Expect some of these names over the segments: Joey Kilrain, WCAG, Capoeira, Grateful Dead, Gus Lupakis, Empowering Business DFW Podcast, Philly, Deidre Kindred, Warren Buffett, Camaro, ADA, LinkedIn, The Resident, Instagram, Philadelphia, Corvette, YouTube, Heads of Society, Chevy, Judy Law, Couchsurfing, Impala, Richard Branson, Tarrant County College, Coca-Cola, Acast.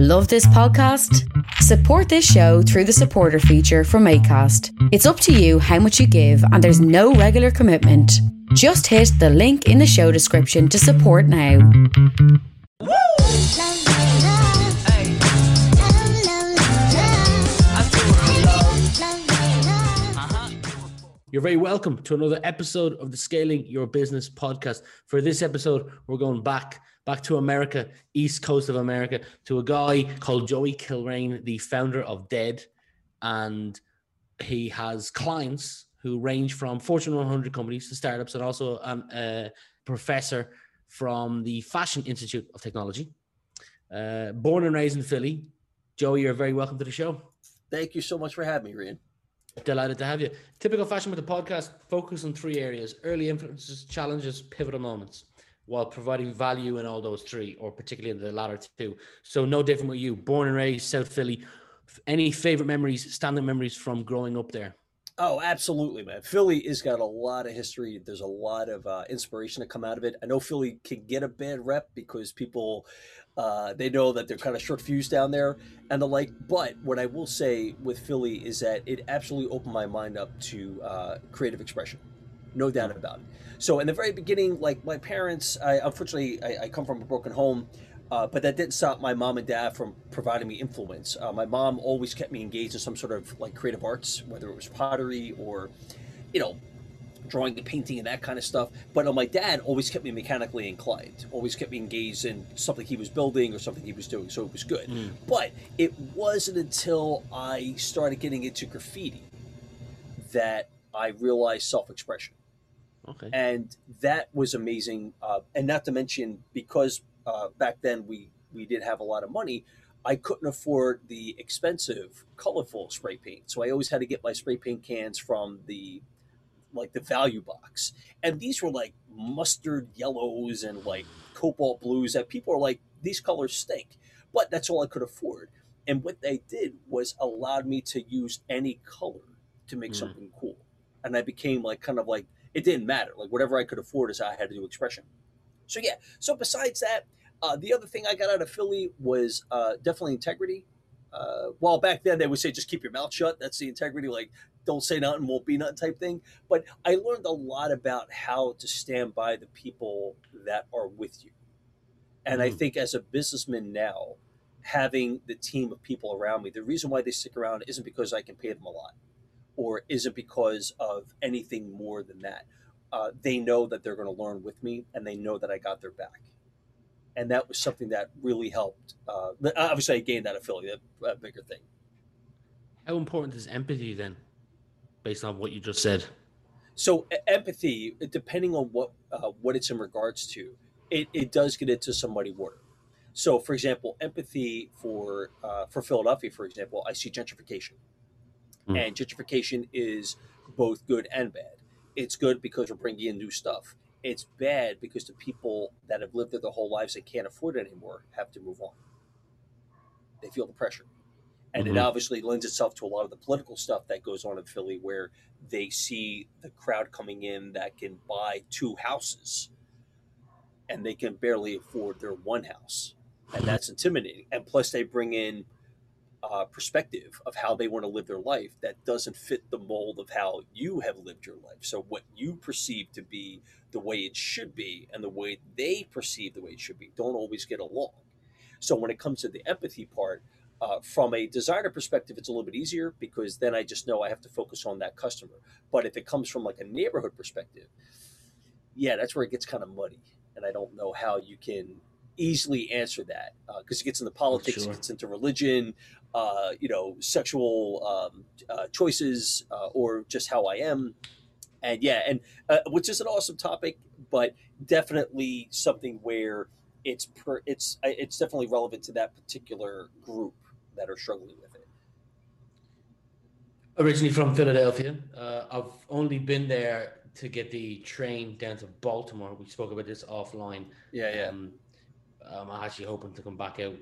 Love this podcast? Support this show through the supporter feature from Acast. It's up to you how much you give and there's no regular commitment. Just hit the link in the show description to support now. Woo! You're very welcome to another episode of the Scaling Your Business podcast. For this episode, we're going back to America, East Coast of America, to a guy called Joey Kilrain, the founder of Dead. And he has clients who range from Fortune 100 companies to startups, and also a professor from the Fashion Institute of Technology. Born and raised in Philly. Joey, you're very welcome to the show. Thank you so much for having me, Rian. Delighted to have you. Typical fashion with the podcast, focus on three areas: early influences, challenges, pivotal moments, while providing value in all those three, or particularly in the latter two. So no different with you, born and raised South Philly. Any favorite memories, standout memories from growing up there? Oh, absolutely, man. Philly has got a lot of history. There's a lot of inspiration to come out of it. I know Philly can get a bad rep because people, they know that they're kind of short fused down there and the like. But what I will say with Philly is that it absolutely opened my mind up to creative expression. No doubt about it. So in the very beginning, like my parents, I unfortunately come from a broken home. But that didn't stop my mom and dad from providing me influence. My mom always kept me engaged in some sort of like creative arts, whether it was pottery or, you know, drawing and painting and that kind of stuff. But my dad always kept me mechanically inclined, always kept me engaged in something he was building or something he was doing. So it was good. Mm. But it wasn't until I started getting into graffiti that I realized self-expression. Okay. And that was amazing. And not to mention, because back then we did have a lot of money, I couldn't afford the expensive, colorful spray paint. So I always had to get my spray paint cans from the value box. And these were like mustard yellows and like cobalt blues that people are like, these colors stink. But that's all I could afford. And what they did was allowed me to use any color to make something cool. And I became like, kind of like, it didn't matter. Like whatever I could afford is how I had to do expression. So yeah, so besides that, the other thing I got out of Philly was definitely integrity. Well, back then they would say, just keep your mouth shut. That's the integrity, like don't say nothing, won't be nothing type thing. But I learned a lot about how to stand by the people that are with you. And I think as a businessman now, having the team of people around me, the reason why they stick around isn't because I can pay them a lot or isn't because of anything more than that. They know that they're going to learn with me and they know that I got their back. And that was something that really helped. Obviously, I gained that affiliate, a bigger thing. How important is empathy then, based on what you just said? So empathy, depending on what it's in regards to, it does get into some muddy water. So, for example, empathy for Philadelphia, for example, I see gentrification. Mm. And gentrification is both good and bad. It's good because we're bringing in new stuff. It's bad because the people that have lived there their whole lives and can't afford it anymore have to move on. They feel the pressure. And it obviously lends itself to a lot of the political stuff that goes on in Philly, where they see the crowd coming in that can buy two houses and they can barely afford their one house. And that's intimidating. And plus they bring in perspective of how they want to live their life that doesn't fit the mold of how you have lived your life. So what you perceive to be the way it should be and the way they perceive the way it should be don't always get along. So when it comes to the empathy part, from a designer perspective, it's a little bit easier because then I just know I have to focus on that customer. But if it comes from like a neighborhood perspective, yeah, that's where it gets kind of muddy. And I don't know how you can easily answer that because it gets into politics, It gets into religion, sexual choices, or just how I am. And yeah, and which is an awesome topic, but definitely something where it's definitely relevant to that particular group that are struggling with it. Originally from Philadelphia, I've only been there to get the train down to Baltimore. We spoke about this offline. Yeah. I'm actually hoping to come back out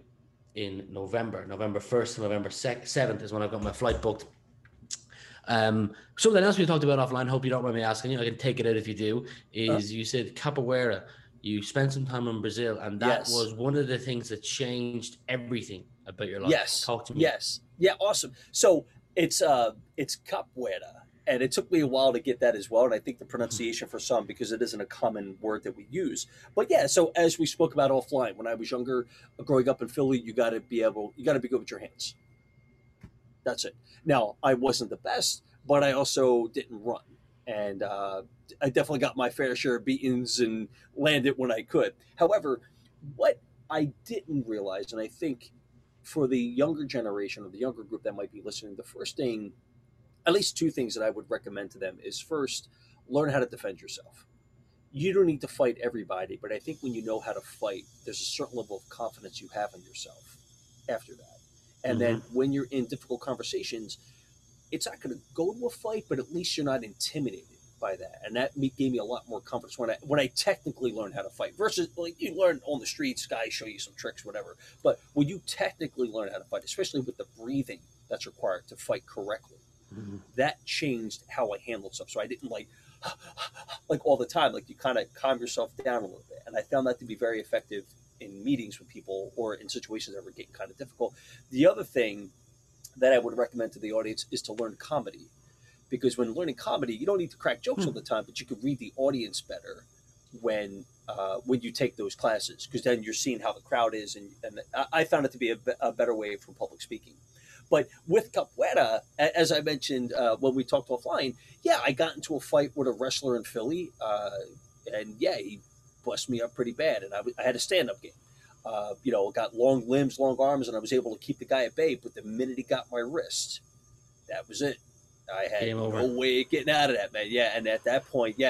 in November 1st to November 7th is when I've got my flight booked. Something else we talked about offline, hope you don't mind me asking you, I can take it out if you do, is you said Capoeira. you spent some time in Brazil, and that was one of the things that changed everything about your life. Yes. Talk to me. Yes. Yeah, awesome. So it's capoeira, and it took me a while to get that as well, and I think the pronunciation for some, because it isn't a common word that we use. But yeah, so as we spoke about offline, when I was younger, growing up in Philly, you got to be good with your hands. That's it. Now, I wasn't the best, but I also didn't run. And I definitely got my fair share of beatings and landed when I could. However, what I didn't realize, and I think for the younger generation or the younger group that might be listening, the first thing, at least two things that I would recommend to them is, first, learn how to defend yourself. You don't need to fight everybody, but I think when you know how to fight, there's a certain level of confidence you have in yourself after that. And then when you're in difficult conversations, it's not going to go to a fight, but at least you're not intimidated by that. And that gave me a lot more confidence when I technically learned how to fight, versus like you learn on the streets, guys show you some tricks, whatever. But when you technically learn how to fight, especially with the breathing that's required to fight correctly, that changed how I handled stuff. So I didn't like all the time, like you kind of calm yourself down a little bit. And I found that to be very effective in meetings with people or in situations that were getting kind of difficult. The other thing that I would recommend to the audience is to learn comedy, because when learning comedy, you don't need to crack jokes all the time, but you can read the audience better when you take those classes, because then you're seeing how the crowd is. And I found it to be a better way from public speaking. But with capoeira, as I mentioned, when we talked offline, I got into a fight with a wrestler in Philly, and he busted me up pretty bad. And I had a stand-up game. Got long limbs, long arms, and I was able to keep the guy at bay. But the minute he got my wrist, that was it. I had no way of getting out of that, man. Yeah, and at that point, they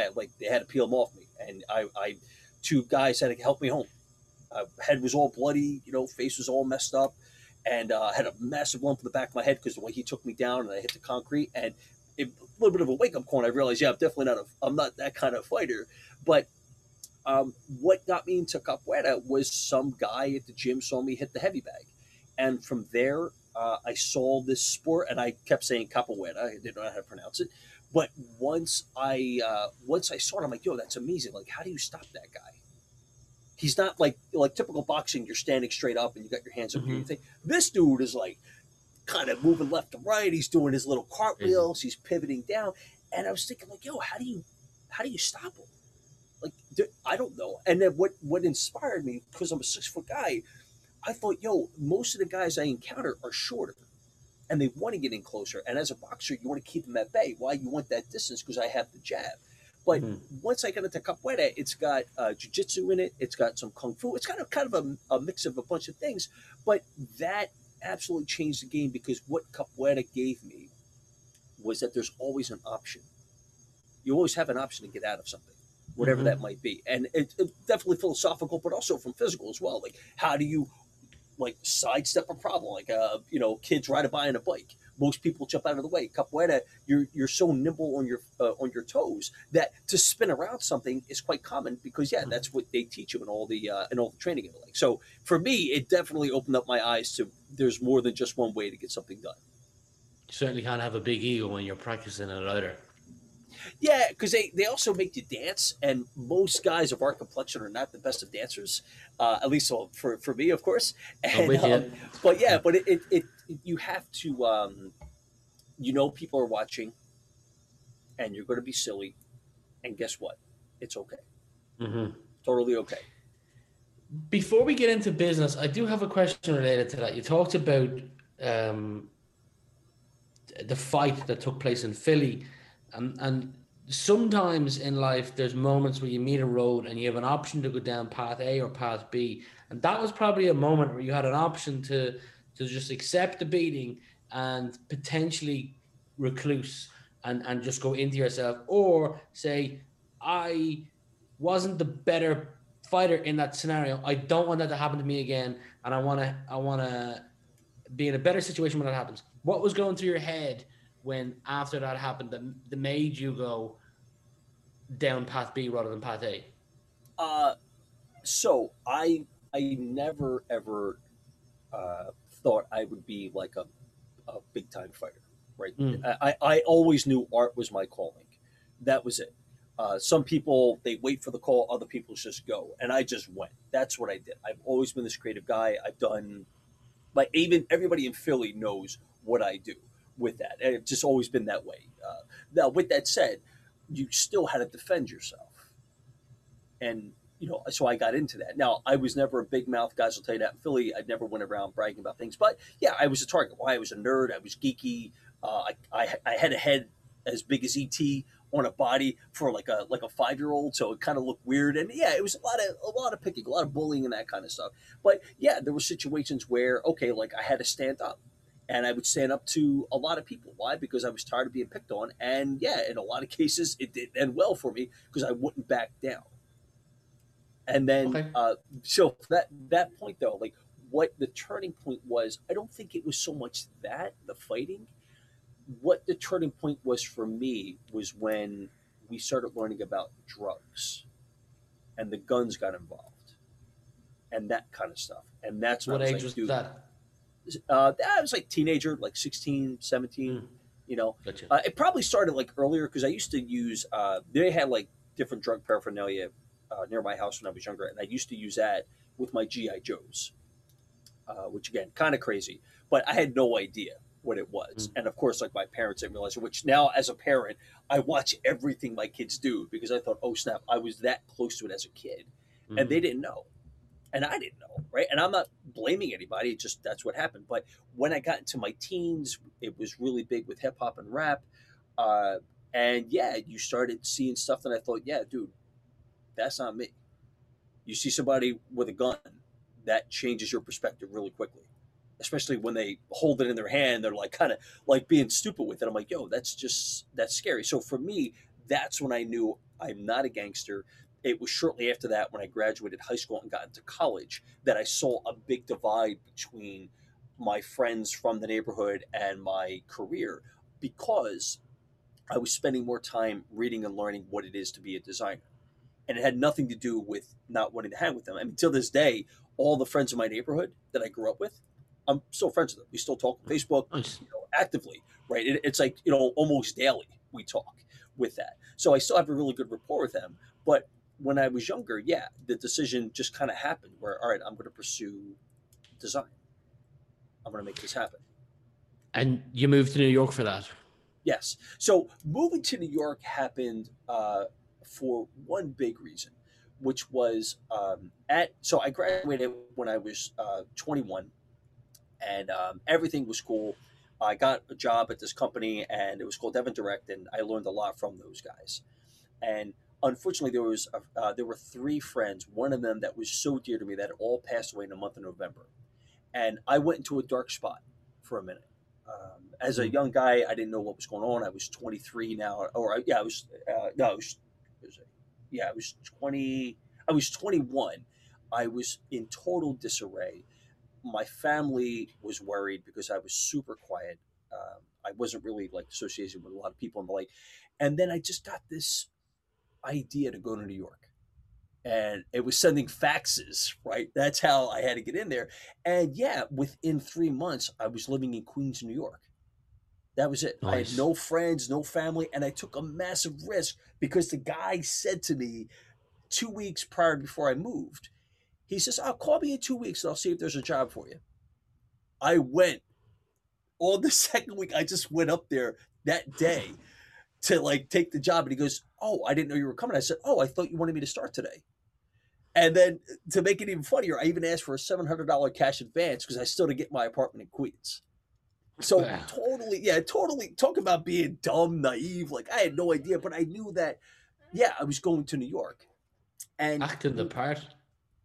had to peel him off me. And I two guys had to help me home. Head was all bloody, face was all messed up. And I had a massive lump in the back of my head because the way he took me down and I hit the concrete. And a little bit of a wake-up call, and I realized, I'm definitely I'm not that kind of fighter. But what got me into capoeira was some guy at the gym saw me hit the heavy bag. And from there, I saw this sport, and I kept saying capoeira. I didn't know how to pronounce it. But once I saw it, I'm like, yo, that's amazing. Like, how do you stop that guy? He's not like typical boxing. You're standing straight up and you got your hands up here. You think, this dude is like kind of moving left to right. He's doing his little cartwheels. He's pivoting down. And I was thinking, like, yo, how do you stop him? Like, I don't know. And then what inspired me, because I'm a 6-foot guy, I thought, yo, most of the guys I encounter are shorter and they want to get in closer. And as a boxer, you want to keep them at bay. Why? You want that distance, because I have the jab. But once I got into capoeira, it's got jiu-jitsu in it. It's got some kung fu. It's kind of a mix of a bunch of things. But that absolutely changed the game, because what capoeira gave me was that there's always an option. You always have an option to get out of something, whatever that might be. And it's definitely philosophical, but also from physical as well. Like, how do you sidestep a problem? Like, kids ride by on a bike. Most people jump out of the way. Capoeira, you're so nimble on your toes that to spin around something is quite common, because that's what they teach you in all the training and the like. So for me, it definitely opened up my eyes to there's more than just one way to get something done. You certainly can't have a big ego when you're practicing it either. Yeah, because they also make you dance, and most guys of our complexion are not the best of dancers, at least for me, of course. And, but it you have to, people are watching, and you're going to be silly, and guess what? It's okay. Totally okay. Before we get into business, I do have a question related to that. You talked about the fight that took place in Philly. And sometimes in life, there's moments where you meet a road and you have an option to go down path A or path B. And that was probably a moment where you had an option to just accept the beating and potentially recluse and just go into yourself, or say, I wasn't the better fighter in that scenario. I don't want that to happen to me again. And I want to be in a better situation when that happens. What was going through your head when after that happened that made you go down path B rather than path A? So I never ever thought I would be like a big time fighter, right? I always knew art was my calling. That was it. Some people, they wait for the call. Other people just go. And I just went. That's what I did. I've always been this creative guy. I've done, like, even everybody in Philly knows what I do with that. And it's just always been that way. Now, with that said, you still had to defend yourself. And, you know, so I got into that. Now, I was never a big mouth. Guys will tell you that in Philly. I never went around bragging about things. But, yeah, I was a target. Why? I was a nerd. I was geeky. I had a head as big as E.T., on a body for like a 5-year-old, so it kind of looked weird. And yeah, it was a lot of picking, a lot of bullying and that kind of stuff. But yeah, there were situations where, okay, like I had to stand up, and I would stand up to a lot of people. Why? Because I was tired of being picked on. And yeah, in a lot of cases it did end well for me because I wouldn't back down. And then okay. So that point though, like what the turning point was, I don't think it was so much that the fighting. What the turning point was for me was when we started learning about drugs and the guns got involved and that kind of stuff. And that's what age was that? I was like teenager, like 16, 17, you know. Gotcha. It probably started like earlier because I used to use, they had like different drug paraphernalia near my house when I was younger. And I used to use that with my G.I. Joes, which again, kind of crazy, but I had no idea what it was. And of course, like my parents didn't realize it, which now as a parent, I watch everything my kids do because I thought, oh snap, I was that close to it as a kid and they didn't know. And I didn't know. Right. And I'm not blaming anybody. It's just, that's what happened. But when I got into my teens, it was really big with hip hop and rap. And yeah, you started seeing stuff that I thought, yeah, dude, that's not me. You see somebody with a gun, that changes your perspective really quickly. Especially when they hold it in their hand, they're like kind of like being stupid with it. I'm like, yo, that's scary. So for me, that's when I knew I'm not a gangster. It was shortly after that when I graduated high school and got into college that I saw a big divide between my friends from the neighborhood and my career because I was spending more time reading and learning what it is to be a designer. And it had nothing to do with not wanting to hang with them. I mean, till this day, all the friends in my neighborhood that I grew up with, I'm still friends with them. We still talk on Facebook actively, right? It's like, you know, almost daily we talk with that. So I still have a really good rapport with them. But when I was younger, yeah, the decision just kind of happened where, all right, I'm going to pursue design. I'm going to make this happen. And you moved to New York for that? Yes. So moving to New York happened for one big reason, which was so I graduated when I was 21. And everything was cool. I got a job at this company, and it was called Devon Direct, and I learned a lot from those guys. And unfortunately, there were three friends, one of them that was so dear to me that all passed away in the month of November. And I went into a dark spot for a minute. As a young guy, I didn't know what was going on. I was 23 now, or yeah, I was no, I was, yeah, I was 20. I was 21. I was in total disarray. My family was worried because I was super quiet. I wasn't really like associated with a lot of people and the like. And then I just got this idea to go to New York, and it was sending faxes, right? That's how I had to get in there. And yeah, within 3 months, I was living in Queens, New York. That was it. Nice. I had no friends, no family. And I took a massive risk because the guy said to me 2 weeks prior before I moved, he says, I'll call me in 2 weeks and I'll see if there's a job for you. I went. On the second week, I just went up there that day to like take the job. And he goes, oh, I didn't know you were coming. I said, oh, I thought you wanted me to start today. And then to make it even funnier, I even asked for a $700 cash advance because I still didn't get my apartment in Queens. So wow. Totally. Talk about being dumb, naive. Like I had no idea, but I knew that, yeah, I was going to New York. And acting the part.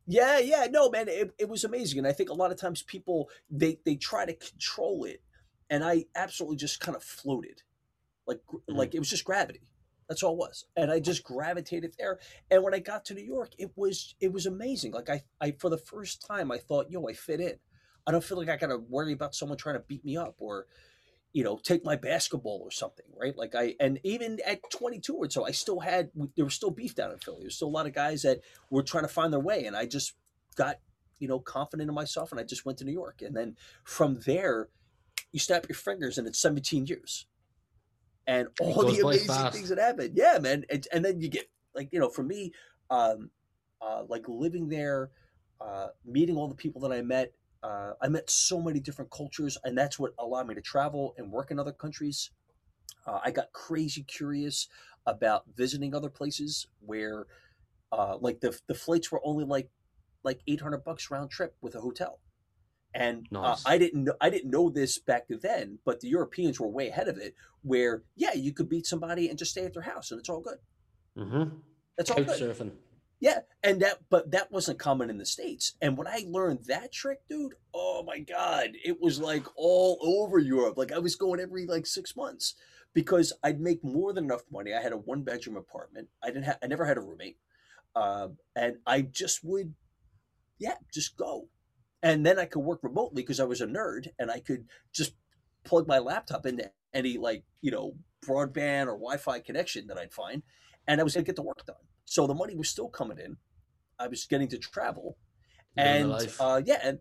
Yeah. No, man, it was amazing. And I think a lot of times people, they try to control it. And I absolutely just kind of floated. Like it was just gravity. That's all it was. And I just gravitated there. And when I got to New York, it was amazing. Like I for the first time, I thought, yo, I fit in. I don't feel like I got to worry about someone trying to beat me up or, you know, take my basketball or something, right? Like and even at 22 or so, there was still beef down in Philly. There's still a lot of guys that were trying to find their way. And I just got, you know, confident in myself and I just went to New York. And then from there, you snap your fingers and it's 17 years. and all the amazing things that happened. Yeah, man. And then you get, like, you know, for me, like living there, meeting all the people that I met so many different cultures, and that's what allowed me to travel and work in other countries. I got crazy curious about visiting other places where, like the flights were only like $800 round trip with a hotel. And nice. I didn't know this back then, but the Europeans were way ahead of it, where, yeah, you could meet somebody and just stay at their house and it's all good. Mm-hmm. That's all good. Couchsurfing. Yeah. And but that wasn't common in the States. And when I learned that trick, dude, oh my God, it was like all over Europe. Like I was going every like 6 months because I'd make more than enough money. I had a 1-bedroom apartment. I never had a roommate. And I just would, yeah, just go. And then I could work remotely because I was a nerd and I could just plug my laptop into any, like, you know, broadband or Wi-Fi connection that I'd find. And I was going to get the work done. So the money was still coming in. I was getting to travel. And yeah,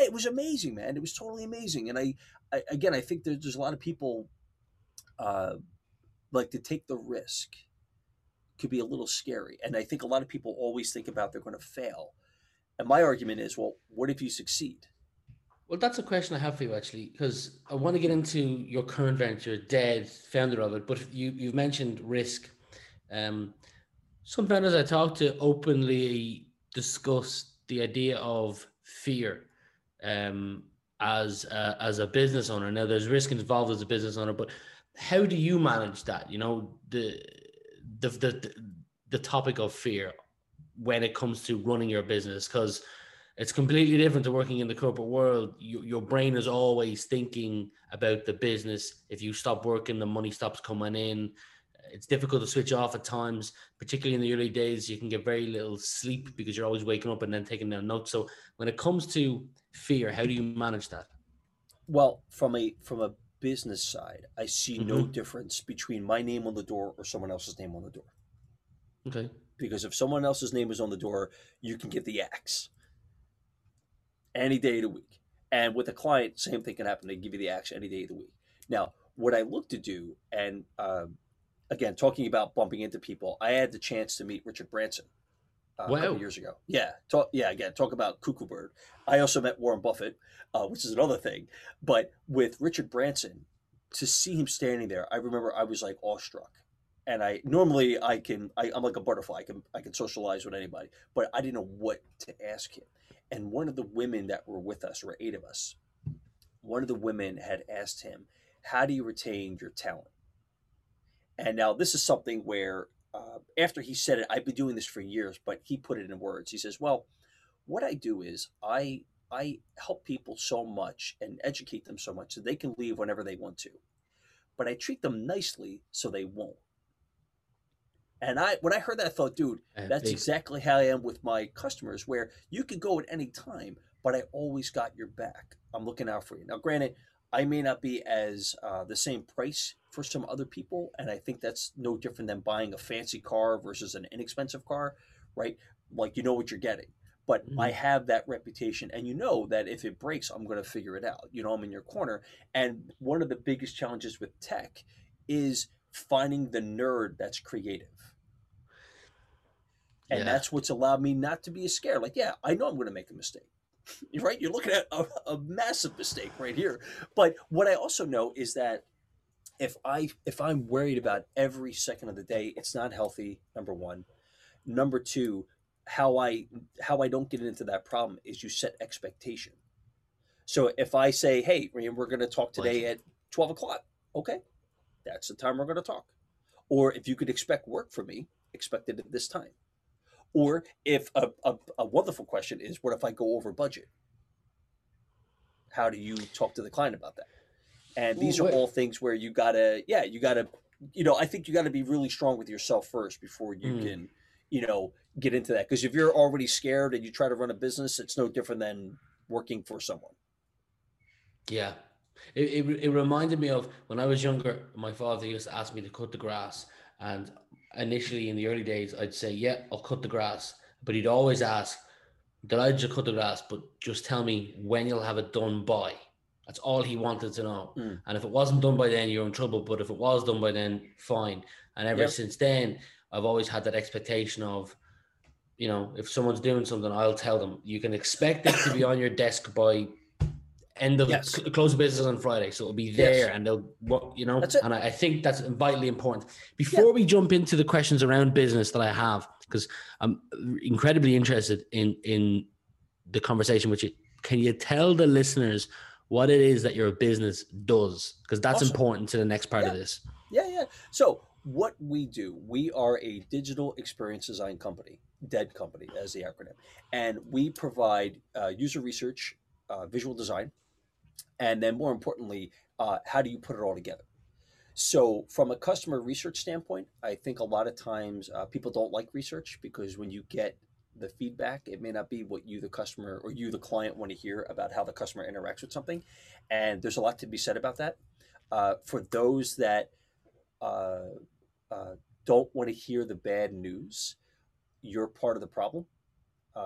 it was amazing, man. It was totally amazing. And I again, I think there's a lot of people like to take the risk. Could be a little scary. And I think a lot of people always think about they're going to fail. And my argument is, well, what if you succeed? Well, that's a question I have for you, actually, because I want to get into your current venture, Dead, founder of it. But you've mentioned risk. Some founders I talk to openly discuss the idea of fear as a business owner. Now, there's risk involved as a business owner, but how do you manage that? You know, the topic of fear when it comes to running your business, because it's completely different to working in the corporate world. Your brain is always thinking about the business. If you stop working, the money stops coming in. It's difficult to switch off at times, particularly in the early days. You can get very little sleep because you're always waking up and then taking down notes. So when it comes to fear, how do you manage that? Well, from a business side, I see mm-hmm. no difference between my name on the door or someone else's name on the door. Okay. Because if someone else's name is on the door, you can get the axe any day of the week. And with a client, same thing can happen. They give you the axe any day of the week. Now, what I look to do, and again, talking about bumping into people, I had the chance to meet Richard Branson a couple years ago. Yeah. Talk about cuckoo bird. I also met Warren Buffett, which is another thing. But with Richard Branson, to see him standing there, I remember I was like awestruck. And I'm like a butterfly. I can socialize with anybody, but I didn't know what to ask him. And one of the women that were with us, or 8 of us, one of the women had asked him, how do you retain your talent? And now this is something where after he said it, I've been doing this for years, but he put it in words. He says, well, what I do is I help people so much and educate them so much that they can leave whenever they want to, but I treat them nicely so they won't. And when I heard that, I thought, dude, that's exactly how I am with my customers, where you could go at any time, but I always got your back. I'm looking out for you. Now, granted, I may not be as the same price for some other people. And I think that's no different than buying a fancy car versus an inexpensive car, right? Like, you know what you're getting, but mm-hmm. I have that reputation. And you know that if it breaks, I'm going to figure it out. You know, I'm in your corner. And one of the biggest challenges with tech is finding the nerd that's creative. And that's what's allowed me not to be scared. Like, yeah, I know I'm going to make a mistake, right? You're looking at a massive mistake right here. But what I also know is that if I'm worried about every second of the day, it's not healthy. Number one. Number two, how I don't get into that problem is you set expectation. So if I say, hey, we're going to talk today at 12 o'clock. Okay. That's the time we're going to talk. Or if you could expect work from me, expect it at this time. Or if a wonderful question is, what if I go over budget? How do you talk to the client about that? And these are all things where I think you gotta be really strong with yourself first before you can, get into that. Because if you're already scared and you try to run a business, it's no different than working for someone. Yeah. It reminded me of when I was younger, my father used to ask me to cut the grass. And initially in the early days, I'd say, yeah, I'll cut the grass. But he'd always ask, delighted to cut the grass, but just tell me when you'll have it done by. That's all he wanted to know. Mm. And if it wasn't done by then, you're in trouble. But if it was done by then, fine. And ever since then, I've always had that expectation of, you know, if someone's doing something, I'll tell them. You can expect it to be on your desk by end of close of business on Friday. So it'll be there and they'll, you know, and I think that's vitally important. Before we jump into the questions around business that I have, because I'm incredibly interested in the conversation with you, can you tell the listeners what it is that your business does? Because that's important to the next part of this. So what we do, we are a digital experience design company, DED company as the acronym. And we provide user research, visual design, and then more importantly, how do you put it all together? So from a customer research standpoint, I think a lot of times people don't like research, because when you get the feedback, it may not be what you, the customer, or you, the client, want to hear about how the customer interacts with something. And there's a lot to be said about that. For those that don't want to hear the bad news, you're part of the problem.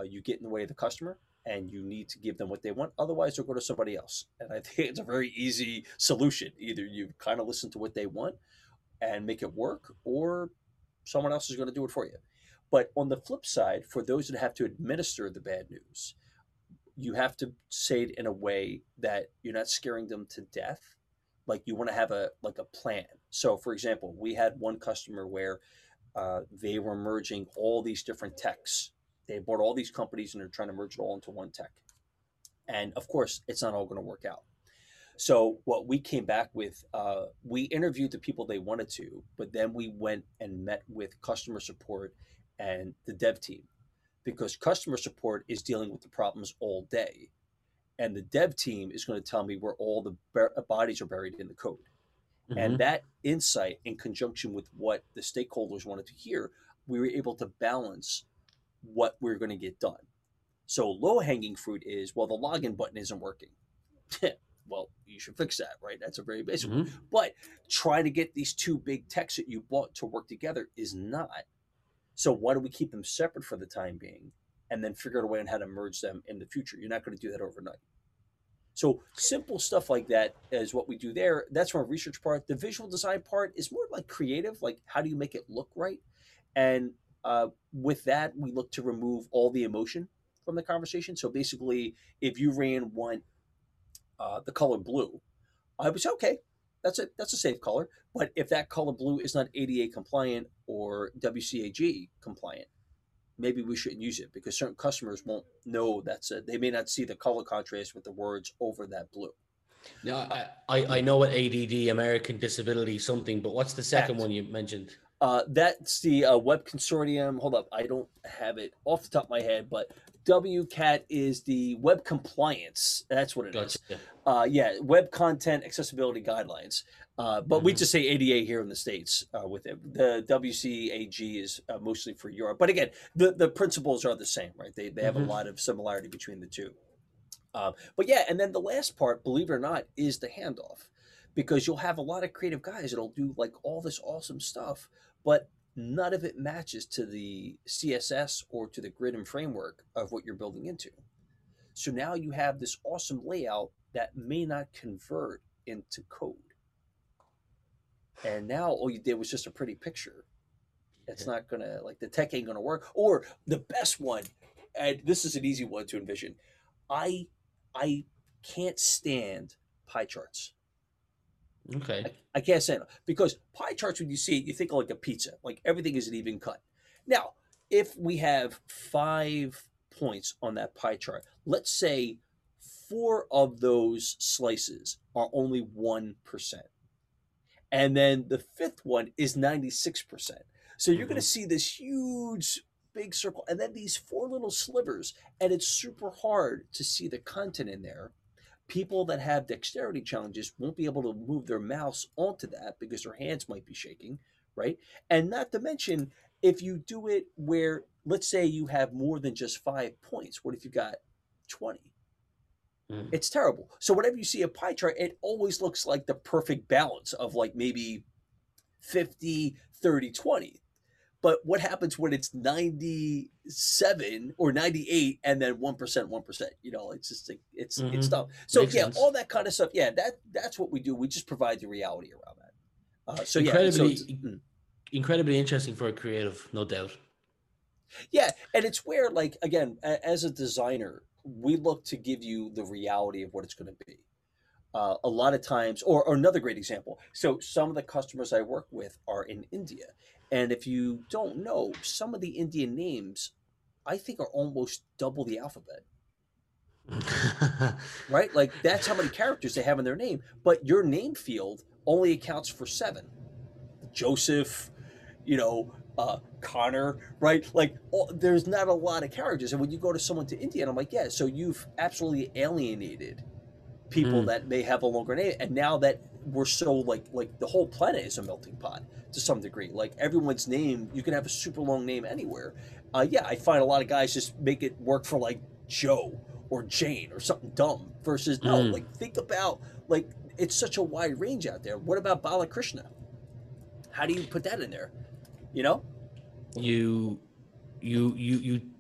You get in the way of the customer, and you need to give them what they want. Otherwise, they'll go to somebody else. And I think it's a very easy solution. Either you kind of listen to what they want and make it work, or someone else is going to do it for you. But on the flip side, for those that have to administer the bad news, you have to say it in a way that you're not scaring them to death. Like, you want to have a plan. So, for example, we had one customer where they were merging all these different techs. They bought all these companies and they're trying to merge it all into one tech. And of course, it's not all going to work out. So what we came back with, we interviewed the people they wanted to, but then we went and met with customer support and the dev team, because customer support is dealing with the problems all day. And the dev team is going to tell me where all the bodies are buried in the code. Mm-hmm. And that insight, in conjunction with what the stakeholders wanted to hear, we were able to balance what we're going to get done. So low hanging fruit is, well, the login button isn't working. Well, you should fix that, right? That's a very basic one. Mm-hmm. But trying to get these two big techs that you bought to work together is not. So why do we keep them separate for the time being, and then figure out a way on how to merge them in the future? You're not going to do that overnight. So simple stuff like that is what we do there. That's from a research part. The visual design part is more like creative, like how do you make it look right? And with that, we look to remove all the emotion from the conversation. So basically, if you ran one, the color blue, I would say, okay, that's a safe color. But if that color blue is not ADA compliant or WCAG compliant, maybe we shouldn't use it, because certain customers won't know they may not see the color contrast with the words over that blue. Now, I know what ADD, American Disability something, but what's the second one you mentioned? That's the Web Consortium. Hold up, I don't have it off the top of my head, but WCAT is the Web Compliance. That's what it is. Web Content Accessibility Guidelines. But we just say ADA here in the States with it. The WCAG is mostly for Europe. But again, the principles are the same, right? They have a lot of similarity between the two. But yeah, and then the last part, believe it or not, is the handoff. Because you'll have a lot of creative guys that'll do like all this awesome stuff, but none of it matches to the CSS or to the grid and framework of what you're building into. So now you have this awesome layout that may not convert into code. And now all you did was just a pretty picture. It's not gonna, like, the tech ain't gonna work. Or the best one, and this is an easy one to envision. I can't stand pie charts. Okay. I can't say no, because pie charts, when you see it, you think like a pizza, like everything is an even cut. Now, if we have 5 points on that pie chart, let's say 4 of those slices are only 1%. And then the 5th one is 96%. So you're going to see this huge, big circle, and then these 4 little slivers, and it's super hard to see the content in there. People that have dexterity challenges won't be able to move their mouse onto that because their hands might be shaking, right? And not to mention, if you do it where, let's say you have more than just 5 points, what if you got 20? It's terrible. So whenever you see a pie chart, it always looks like the perfect balance of like maybe 50, 30, 20. But what happens when it's 97 or 98 and then 1%, you know, it's just like, it's, mm-hmm. it's tough. So Makes yeah, sense. All that kind of stuff. Yeah. That's what we do. We just provide the reality around that. So incredibly, yeah, so incredibly interesting for a creative, no doubt. Yeah. And it's where, like, again, as a designer, we look to give you the reality of what it's going to be. A lot of times, or another great example. So some of the customers I work with are in India. And if you don't know, some of the Indian names, I think, are almost double the alphabet. Right? Like, that's how many characters they have in their name. But your name field only accounts for 7. Joseph, you know, Connor, right? Like, there's not a lot of characters. And when you go to someone to India, and I'm like, yeah, so you've absolutely alienated people that may have a longer name. And now that we're so like the whole planet is a melting pot to some degree, like everyone's name, you can have a super long name anywhere. Yeah, I find a lot of guys just make it work for like Joe or Jane or something dumb versus no, like think about, like, it's such a wide range out there. What about Balakrishna? How do you put that in there? You know, you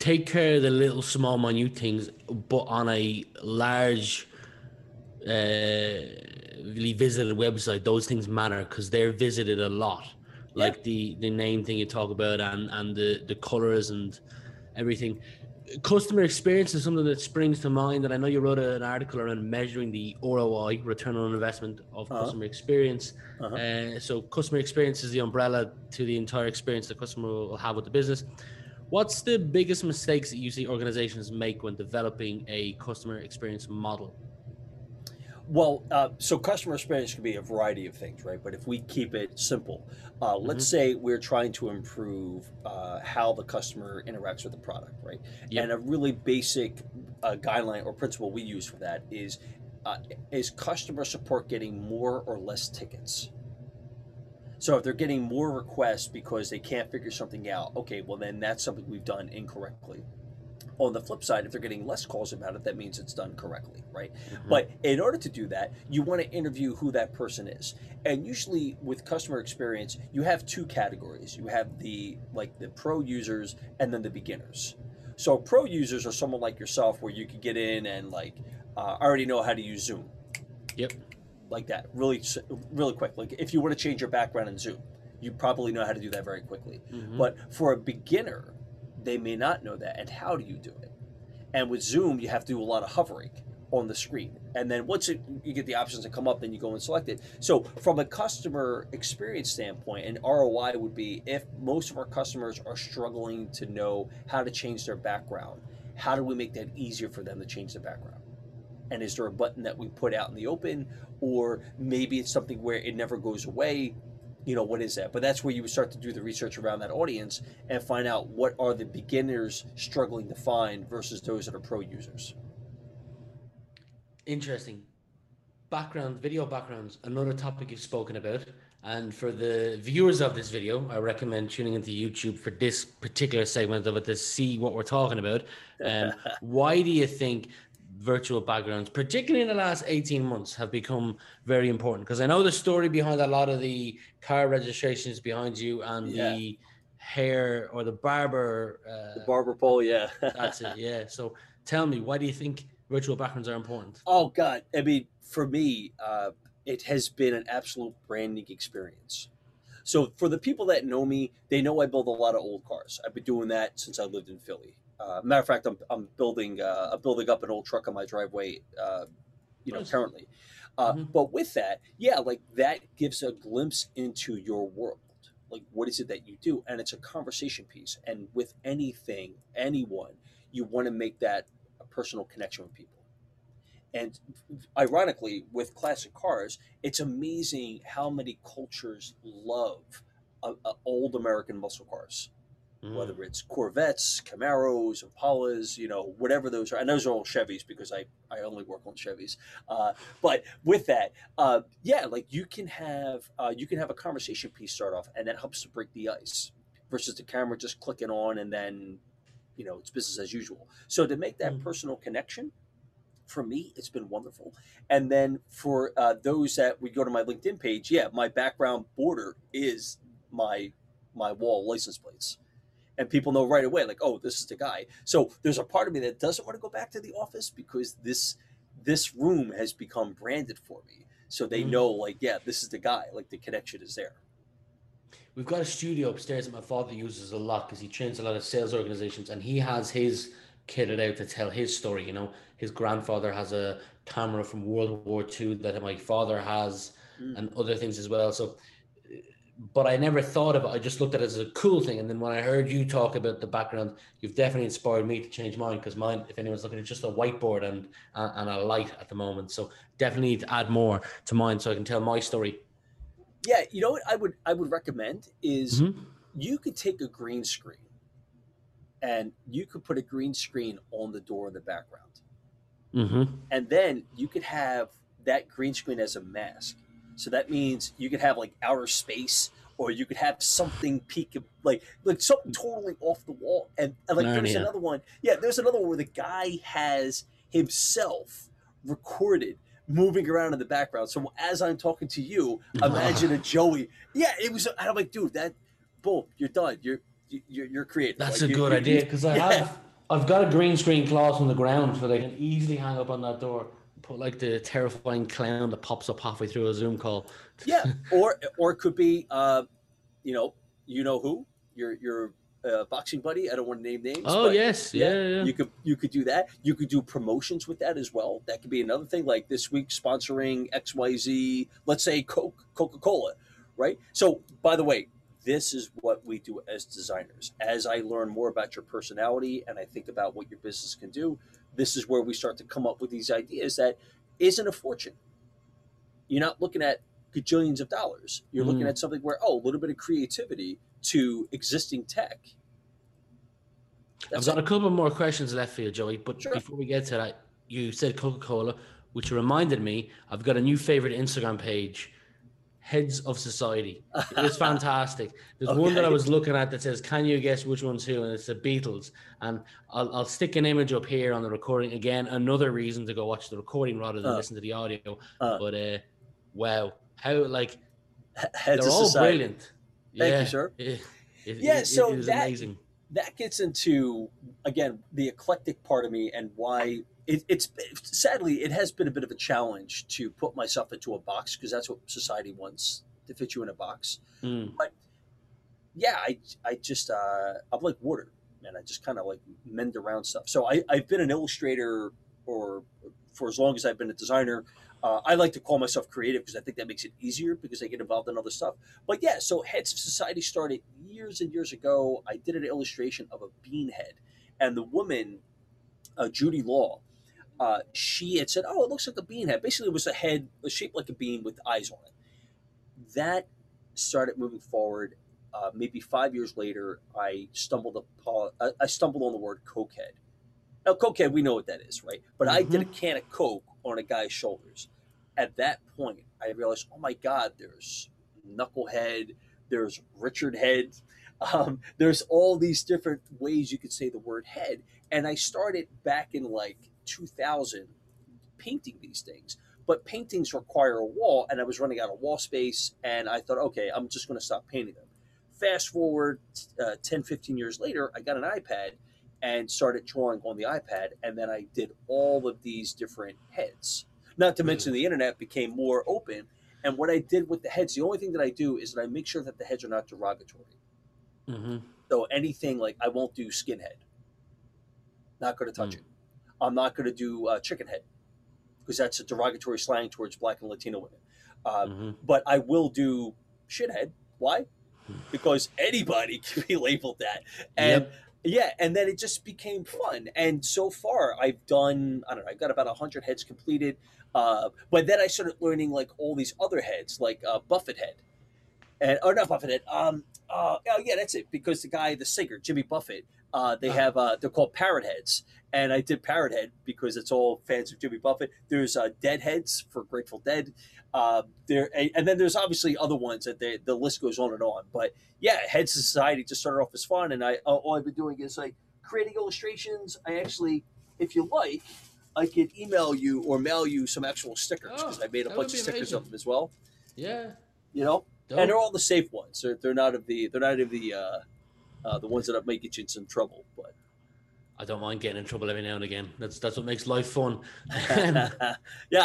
take care of the little small minute things, but on a large, visited website, those things matter because they're visited a lot. Like the name thing you talk about and the colors and everything. Customer experience is something that springs to mind, and I know you wrote an article around measuring the ROI, return on investment, of customer experience. So customer experience is the umbrella to the entire experience the customer will have with the business. What's the biggest mistakes that you see organizations make when developing a customer experience model? Well, so customer experience can be a variety of things, right? But if we keep it simple, let's say we're trying to improve how the customer interacts with the product, right? Yep. And a really basic guideline or principle we use for that is customer support getting more or less tickets? So if they're getting more requests because they can't figure something out, okay, well then that's something we've done incorrectly. On the flip side, if they're getting less calls about it, that means it's done correctly, right? But in order to do that, you want to interview who that person is. And usually with customer experience, you have two categories. You have the pro users and then the beginners. So pro users are someone like yourself where you could get in and I already know how to use Zoom. Yep. Like that, really, really quick. Like if you want to change your background in Zoom, you probably know how to do that very quickly. But for a beginner, they may not know that, and how do you do it? And with Zoom, you have to do a lot of hovering on the screen. And then once you get the options that come up, then you go and select it. So from a customer experience standpoint, an ROI would be if most of our customers are struggling to know how to change their background, how do we make that easier for them to change the background? And is there a button that we put out in the open, or maybe it's something where it never goes away? You know, what is that? But that's where you would start to do the research around that audience and find out what are the beginners struggling to find versus those that are pro users. Interesting. Video backgrounds, another topic you've spoken about. And for the viewers of this video, I recommend tuning into YouTube for this particular segment of it to see what we're talking about. Why do you think virtual backgrounds, particularly in the last 18 months, have become very important? Because I know the story behind a lot of the car registrations behind you and the hair or the barber. The barber pole, yeah. That's it, yeah. So tell me, why do you think virtual backgrounds are important? Oh, God. I mean, for me, it has been an absolute branding experience. So for the people that know me, they know I build a lot of old cars. I've been doing that since I lived in Philly. Matter of fact, I'm building up an old truck on my driveway, currently. But with that, that gives a glimpse into your world. Like, what is it that you do? And it's a conversation piece. And with anything, anyone, you want to make that a personal connection with people. And ironically, with classic cars, it's amazing how many cultures love old American muscle cars. Whether it's Corvettes, Camaros, Impalas, you know, whatever those are. And those are all Chevys because I only work on Chevys. But with that, you can have a conversation piece start off, and that helps to break the ice versus the camera just clicking on and then, you know, it's business as usual. So to make that personal connection, for me, it's been wonderful. And then for those that we go to my LinkedIn page, my background border is my my wall license plates. And people know right away, like, oh, this is the guy. So there's a part of me that doesn't want to go back to the office because this room has become branded for me. So they know, like, yeah, this is the guy. Like, the connection is there. We've got a studio upstairs that my father uses a lot because he trains a lot of sales organizations, and he has his kitted out to tell his story. You know, his grandfather has a camera from World War II that my father has, and other things as well. So, but I never thought of it. I just looked at it as a cool thing. And then when I heard you talk about the background, you've definitely inspired me to change mine, because mine, if anyone's looking, it's just a whiteboard and a light at the moment. So definitely need to add more to mine so I can tell my story. Yeah, you know what I would recommend is you could take a green screen and you could put a green screen on the door in the background. And then you could have that green screen as a mask. So that means you could have like outer space, or you could have something peak, like something totally off the wall. And like there's another one. Yeah, there's another one where the guy has himself recorded moving around in the background. So as I'm talking to you, imagine a Joey. Yeah, it was. And I'm like, dude, that, boom, you're done. You're creative. That's like, a good idea, because I've got a green screen cloth on the ground, so they can easily hang up on that door. Put like the terrifying clown that pops up halfway through a Zoom call. Yeah, or it could be, you know who your boxing buddy. I don't want to name names. Oh yes, yeah. You could do that. You could do promotions with that as well. That could be another thing. Like this week sponsoring XYZ. Let's say Coca-Cola, right? So by the way, this is what we do as designers. As I learn more about your personality and I think about what your business can do, this is where we start to come up with these ideas that isn't a fortune. You're not looking at gajillions of dollars. You're looking at something where, oh, a little bit of creativity to existing tech. I've got a couple more questions left for you, Joey, but before we get to that, you said Coca-Cola, which reminded me, I've got a new favorite Instagram page, Heads of Society. It was fantastic. There's one that I was looking at that says, can you guess which one's who? And it's the Beatles. And I'll stick an image up here on the recording. Again, another reason to go watch the recording rather than listen to the audio. But wow. How, like, Heads of Society. Brilliant. Thank you, sir. It was amazing. That gets into, again, the eclectic part of me and why it's sadly, it has been a bit of a challenge to put myself into a box, because that's what society wants, to fit you in a box. But yeah, I just, I'm like water, and I just kind of like mend around stuff. So I've been an illustrator for as long as I've been a designer. I like to call myself creative because I think that makes it easier, because I get involved in other stuff. But yeah, so Heads of Society started years and years ago. I did an illustration of a bean head, and the woman, Judy Law, she had said, oh, it looks like a bean head. Basically, it was a head shaped like a bean with eyes on it. That started moving forward. Maybe 5 years later, I stumbled on the word cokehead. Now, cokehead, we know what that is, right? But I did a can of Coke on a guy's shoulders. At that point, I realized, oh, my God, there's knucklehead. There's Richard head. There's all these different ways you could say the word head. And I started back in like 2000 painting these things, but paintings require a wall, and I was running out of wall space, and I thought, okay, I'm just going to stop painting them. Fast forward 10-15 years later, I got an iPad and started drawing on the iPad, and then I did all of these different heads. Not to mention the internet became more open, and what I did with the heads, the only thing that I do is that I make sure that the heads are not derogatory. So anything like, I won't do skinhead. Not going to touch it. I'm not going to do chicken head, because that's a derogatory slang towards Black and Latino women. But I will do shithead. Why? Because anybody can be labeled that. And and then it just became fun. And so far I've done, I don't know, I've got about 100 heads completed. But then I started learning like all these other heads, like Buffett head. And, or not Buffett head. Oh yeah, that's it. Because the guy, the singer, Jimmy Buffett, they're called parrot heads, and I did parrot head because it's all fans of Jimmy Buffett. There's dead heads for Grateful Dead, and then there's obviously other ones that the list goes on and on. But yeah, Heads of Society just started off as fun, and I all I've been doing is like creating illustrations. I actually, if you like, I could email you or mail you some actual stickers, because I made a bunch of stickers of them as well. Yeah. you know. Dope. And they're all the safe ones. They're not the ones that might get you in some trouble. But I don't mind getting in trouble every now and again. That's what makes life fun. Yeah,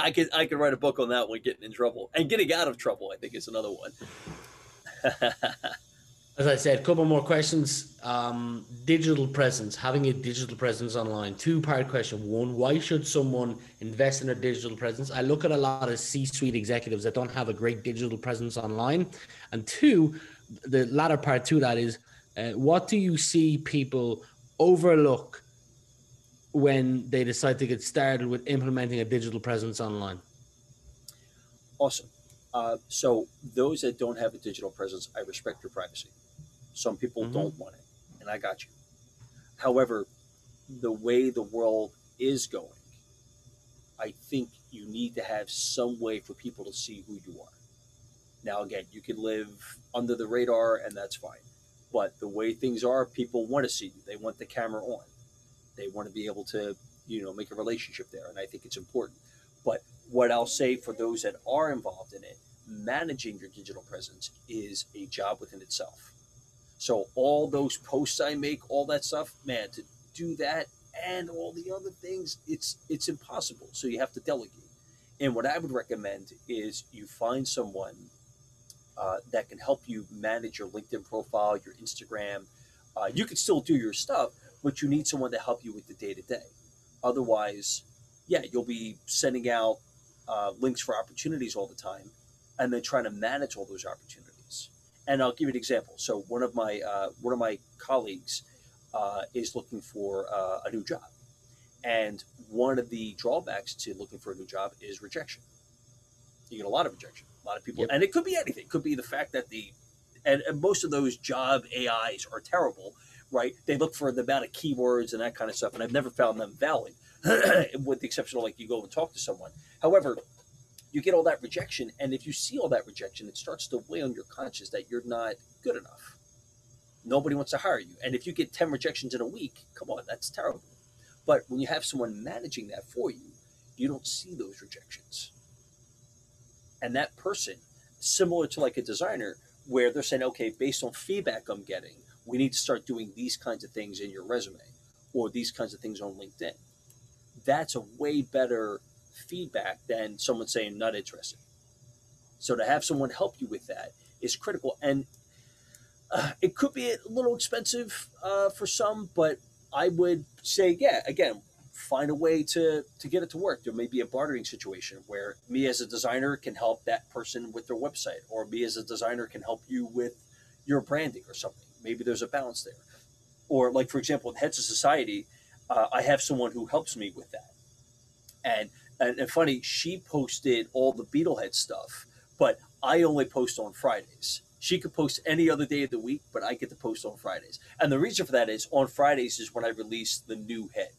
I could write a book on that one, getting in trouble and getting out of trouble. I think is another one. As I said, a couple more questions. Digital presence, having a digital presence online. Two-part question. One, why should someone invest in their digital presence? I look at a lot of C-suite executives that don't have a great digital presence online. And two, the latter part to that is, what do you see people overlook when they decide to get started with implementing a digital presence online? Awesome. So those that don't have a digital presence, I respect your privacy. Some people don't want it, and I got you. However, the way the world is going, I think you need to have some way for people to see who you are. Now, again, you can live under the radar, and that's fine. But the way things are, people want to see you. They want the camera on. They want to be able to, you know, make a relationship there, and I think it's important. But what I'll say for those that are involved in it, managing your digital presence is a job within itself. So all those posts I make, all that stuff, man, to do that and all the other things, it's impossible. So you have to delegate. And what I would recommend is you find someone that can help you manage your LinkedIn profile, your Instagram. You can still do your stuff, but you need someone to help you with the day-to-day. Otherwise, yeah, you'll be sending out links for opportunities all the time and then trying to manage all those opportunities. And I'll give you an example. So one of my colleagues is looking for a new job. And one of the drawbacks to looking for a new job is rejection. You get a lot of rejection, a lot of people. Yep. And it could be anything. It could be the fact that and most of those job AIs are terrible, right? They look for the amount of keywords and that kind of stuff. And I've never found them valid. With the exception of, like, you go and talk to someone. However, you get all that rejection, and if you see all that rejection, it starts to weigh on your conscience that you're not good enough. Nobody wants to hire you. And if you get 10 rejections in a week, come on, that's terrible. But when you have someone managing that for you, you don't see those rejections. And that person, similar to like a designer, where they're saying, okay, based on feedback I'm getting, we need to start doing these kinds of things in your resume or these kinds of things on LinkedIn. That's a way better feedback than someone saying not interested. So to have someone help you with that is critical. And it could be a little expensive for some, but I would say, yeah, again, find a way to get it to work. There may be a bartering situation where me as a designer can help that person with their website, or me as a designer can help you with your branding or something. Maybe there's a balance there. Or, like, for example, with Heads of Society, I have someone who helps me with that. And funny, she posted all the Beetlehead stuff, but I only post on Fridays. She could post any other day of the week, but I get to post on Fridays. And the reason for that is on Fridays is when I release the new head,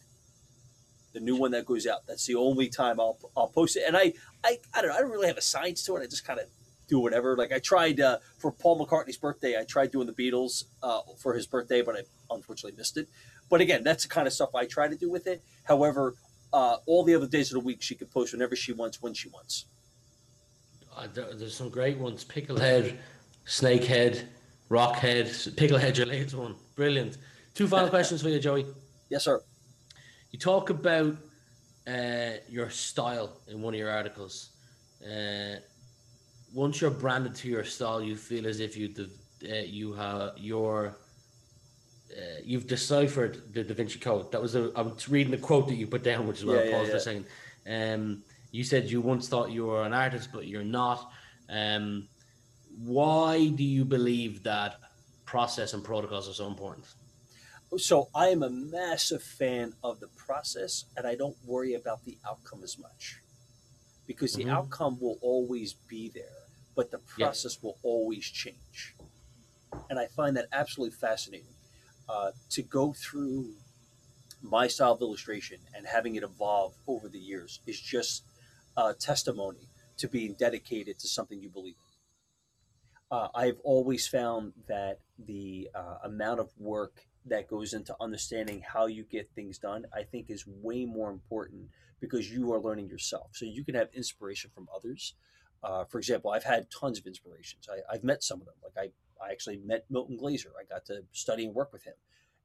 the new one that goes out. That's the only time I'll post it. And I don't know, I don't really have a science to it. I just kind of do whatever. Like, I tried for Paul McCartney's birthday, I tried doing the Beatles for his birthday, but I unfortunately missed it. But again, that's the kind of stuff I try to do with it. However, all the other days of the week, she can post whenever she wants, when she wants. There's some great ones. Picklehead, Snakehead, Rockhead, Picklehead, your latest one. Brilliant. Two final questions for you, Joey. Yes, sir. You talk about your style in one of your articles. Once you're branded to your style, you feel as if you've deciphered the Da Vinci Code. That was I'm reading the quote that you put down, which is where I paused for a second. You said you once thought you were an artist, but you're not. Why do you believe that process and protocols are so important? So I am a massive fan of the process, and I don't worry about the outcome as much, because the outcome will always be there, but the process will always change. And I find that absolutely fascinating. To go through my style of illustration and having it evolve over the years is just a testimony to being dedicated to something you believe in. I've always found that the amount of work that goes into understanding how you get things done, I think, is way more important, because you are learning yourself. So you can have inspiration from others, For example, I've had tons of inspirations. I've met some of them. Like I actually met Milton Glaser. I got to study and work with him.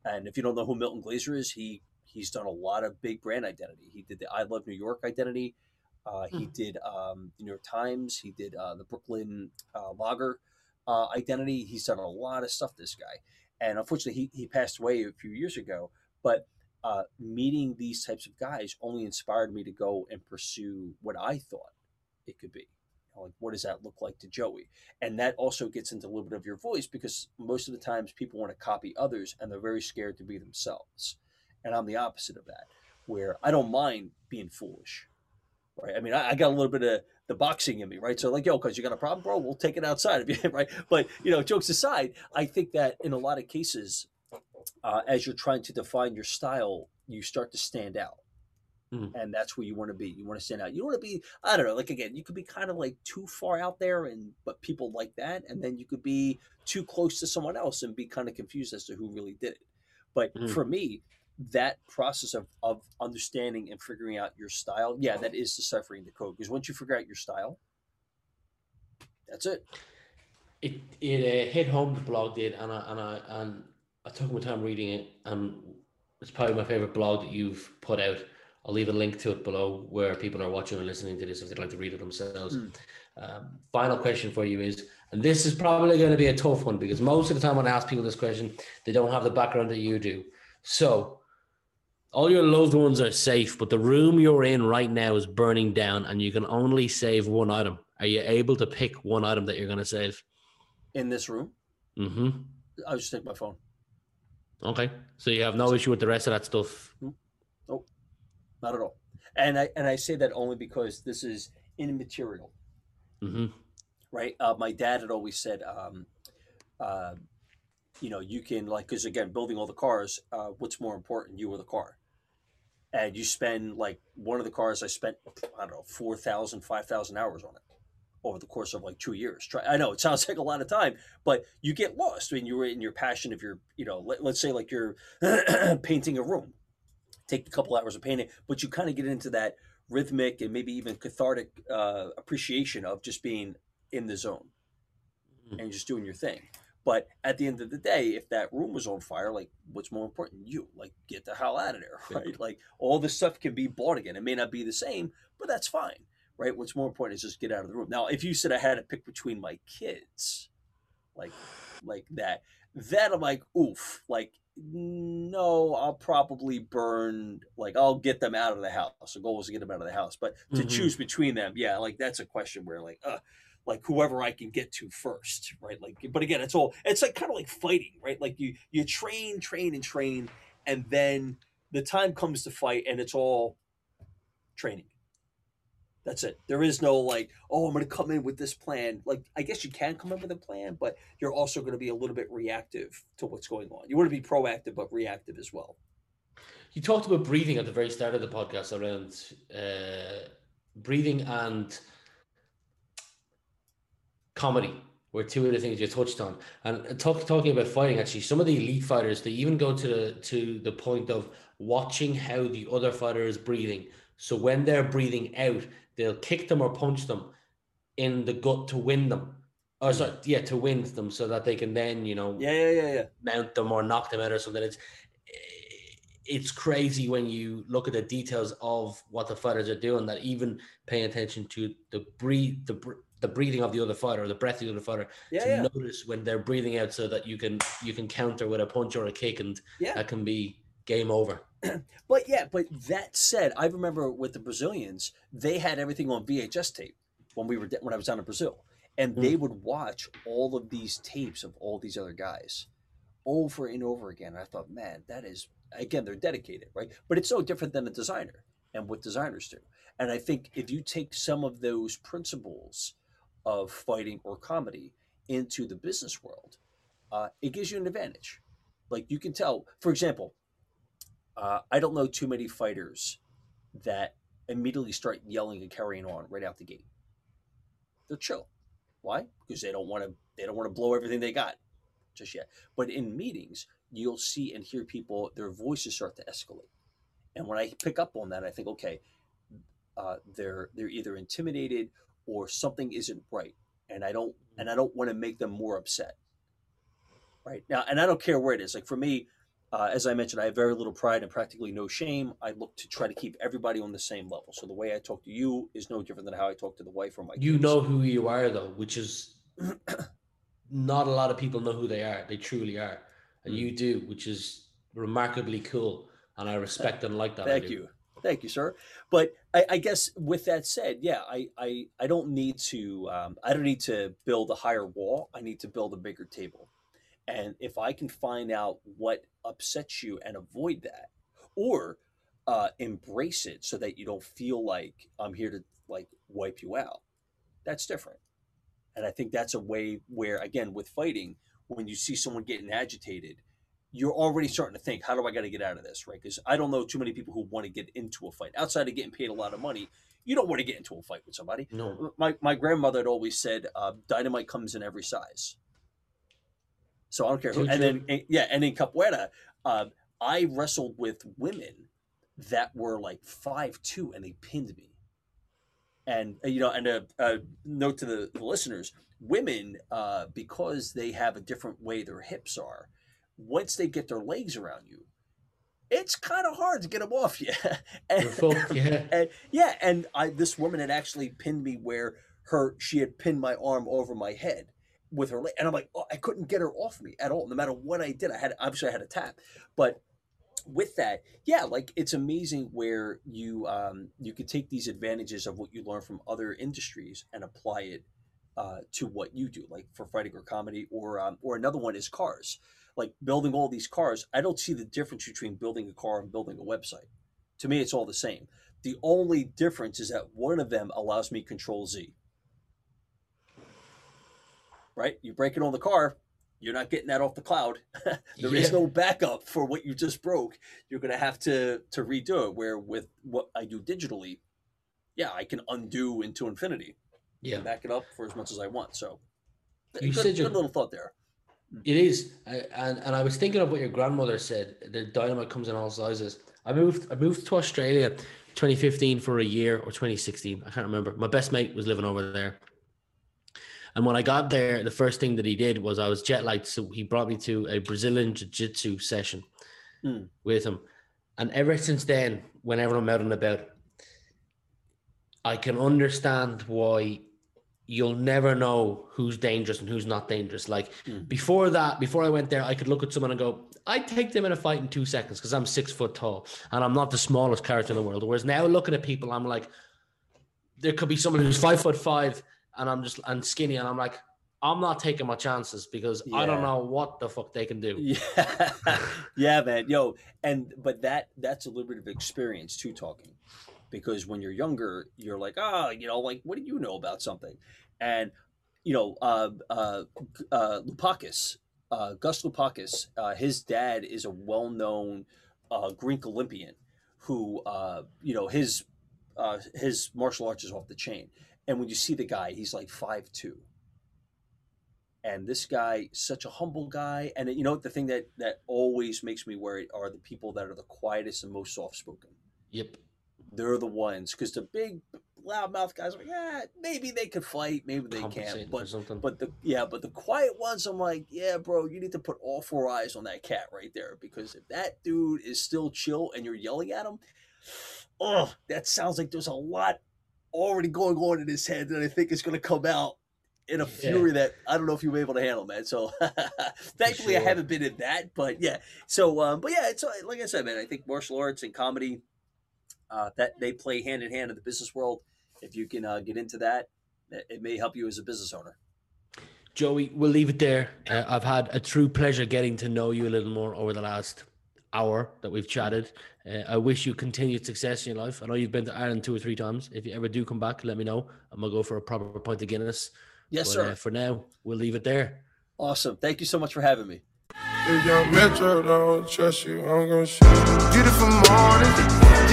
And if you don't know who Milton Glaser is, he's done a lot of big brand identity. He did the I Love New York identity. He did the New York Times. He did the Brooklyn Lager identity. He's done a lot of stuff, this guy. And unfortunately, he passed away a few years ago. But meeting these types of guys only inspired me to go and pursue what I thought it could be. Like, what does that look like to Joey? And that also gets into a little bit of your voice, because most of the times people want to copy others and they're very scared to be themselves. And I'm the opposite of that, where I don't mind being foolish, right? I mean, I got a little bit of the boxing in me, right? So like, yo, cause you got a problem, bro, we'll take it outside of you, right? But you know, jokes aside, I think that in a lot of cases, as you're trying to define your style, you start to stand out. And that's where you want to be. You want to stand out. You don't want to be, I don't know, like, again, you could be kind of like too far out there, and but people like that. And then you could be too close to someone else and be kind of confused as to who really did it. But for me, that process of understanding and figuring out your style, yeah, that is deciphering the code. Because once you figure out your style, that's it. It hit home, the blog did, and I took my time reading it, and it's probably my favorite blog that you've put out. I'll leave a link to it below where people are watching and listening to this if they'd like to read it themselves. Final question for you is, and this is probably going to be a tough one, because most of the time when I ask people this question, they don't have the background that you do. So all your loved ones are safe, but the room you're in right now is burning down and you can only save one item. Are you able to pick one item that you're going to save? In this room? Mm-hmm. I'll just take my phone. Okay. So you have no issue with the rest of that stuff? Nope. Not at all. And I say that only because this is immaterial, right? My dad had always said, you know, you can, like, because again, building all the cars, what's more important, you or the car? And you spend, like, one of the cars, I spent, I don't know, 4,000, 5,000 hours on it over the course of like 2 years. I know it sounds like a lot of time, but you get lost when you're in your passion. If you're, you know, let's say like you're painting a room, take a couple hours of painting, but you kind of get into that rhythmic and maybe even cathartic appreciation of just being in the zone and just doing your thing. But at the end of the day, if that room was on fire, like, what's more important? You, like, get the hell out of there, right? Like, all this stuff can be bought again. It may not be the same, but that's fine, right? What's more important is just get out of the room. Now, if you said I had to pick between my kids, like that I'm like, oof, like, no, I'll probably burn, like, I'll get them out of the house. The goal was to get them out of the house, but to choose between them, yeah, like, that's a question where, like whoever I can get to first, right? Like, but again, it's like kind of like fighting, right? Like you train, and then the time comes to fight, and it's all training. That's it. There is no like, oh, I'm going to come in with this plan. Like, I guess you can come up with a plan, but you're also going to be a little bit reactive to what's going on. You want to be proactive, but reactive as well. You talked about breathing at the very start of the podcast around breathing and comedy were two of the things you touched on. And talking about fighting, actually, some of the elite fighters, they even go to the point of watching how the other fighter is breathing. So when they're breathing out, they'll kick them or punch them in the gut to win them. Or sorry, yeah, to win them, so that they can then, you know, mount them or knock them out or something. It's crazy when you look at the details of what the fighters are doing, that even paying attention to the breathing of the other fighter, or the breath of the other fighter, notice when they're breathing out, so that you can counter with a punch or a kick, and that can be game over. But that said, I remember with the Brazilians, they had everything on VHS tape when I was down in Brazil, and they would watch all of these tapes of all these other guys over and over again. And I thought, man, that is, again, they're dedicated, right? But it's no different than a designer and what designers do. And I think if you take some of those principles of fighting or comedy into the business world, it gives you an advantage. Like, you can tell, for example, I don't know too many fighters that immediately start yelling and carrying on right out the gate. They're chill. Why? Because they don't want to blow everything they got just yet. But in meetings, you'll see and hear people, their voices start to escalate. And when I pick up on that, I think, okay, they're either intimidated or something isn't right, and I don't want to make them more upset right now. And I don't care where it is. Like for me, as I mentioned, I have very little pride and practically no shame. I look to try to keep everybody on the same level. So the way I talk to you is no different than how I talk to the wife or my kids. You know who you are though, which is not a lot of people know who they are. They truly are. And you do, which is remarkably cool. And I respect and like that. Thank you. Thank you, sir. But I guess with that said, yeah, I don't need to, I don't need to build a higher wall. I need to build a bigger table. And if I can find out what upsets you and avoid that, or embrace it so that you don't feel like I'm here to like wipe you out, that's different. And I think that's a way where, again, with fighting, when you see someone getting agitated, you're already starting to think, how do I got to get out of this, right? Because I don't know too many people who want to get into a fight. Outside of getting paid a lot of money, you don't want to get into a fight with somebody. No. My grandmother had always said, dynamite comes in every size. So I don't care who. And then, yeah, and in Capoeira, I wrestled with women that were like 5'2", and they pinned me. And, you know, and a note to the listeners, women, because they have a different way their hips are, once they get their legs around you, it's kind of hard to get them off you. And, and I, this woman had actually pinned me where she had pinned my arm over my head with her leg. And I'm like, oh, I couldn't get her off me at all. No matter what I did, I had, obviously I had a tap, but with that, yeah, like it's amazing where you you could take these advantages of what you learn from other industries and apply it to what you do, like for fighting or comedy, or another one is cars, like building all these cars. I don't see the difference between building a car and building a website. To me, it's all the same. The only difference is that one of them allows me control Z. Right? You break it on the car. You're not getting that off the cloud. There is no backup for what you just broke. You're going to have to redo it, where with what I do digitally, yeah, I can undo into infinity. Yeah. And back it up for as much as I want. So good little thought there. It is. And I was thinking of what your grandmother said, the dynamite comes in all sizes. I moved to Australia 2015 for a year, or 2016. I can't remember. My best mate was living over there. And when I got there, the first thing that he did was, I was jet lagged, so he brought me to a Brazilian jiu-jitsu session with him. And ever since then, whenever I'm out and about, I can understand why you'll never know who's dangerous and who's not dangerous. Like before that, before I went there, I could look at someone and go, I'd take them in a fight in 2 seconds because I'm 6 foot tall and I'm not the smallest character in the world. Whereas now looking at people, I'm like, there could be someone who's 5'5" and I'm just, and skinny, and I'm like, I'm not taking my chances because I don't know what the fuck they can do. Yeah, yeah, man. Yo, but that's a liberative experience too, talking, because when you're younger, you're like, like, what do you know about something? And, you know, Lupakis, Gus Lupakis, his dad is a well-known Greek Olympian who, his martial arts is off the chain. And when you see the guy, he's like 5'2". And this guy, such a humble guy. And you know, the thing that always makes me worry are the people that are the quietest and most soft-spoken. Yep. They're the ones, because the big loud-mouthed guys are like, yeah, maybe they could fight, maybe they can't. But the quiet ones, I'm like, yeah, bro, you need to put all four eyes on that cat right there, because if that dude is still chill and you're yelling at him, oh, that sounds like there's a lot already going on in his head that I think is going to come out in a fury that I don't know if you were able to handle, man. So thankfully I haven't been in that, but yeah. So, but yeah, it's like I said, man, I think martial arts and comedy, that they play hand in hand in the business world. If you can get into that, it may help you as a business owner. Joey, we'll leave it there. I've had a true pleasure getting to know you a little more over the last hour that we've chatted. I wish you continued success in your life. I know you've been to Ireland 2 or 3 times. If you ever do come back, let me know. I'm gonna go for a proper pint of Guinness. Yes, sir. For now, we'll leave it there. Awesome. Thank you so much for having me. If your metro don't trust you, I'm gonna show you. Beautiful morning,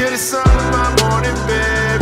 you're the sun of my morning, baby.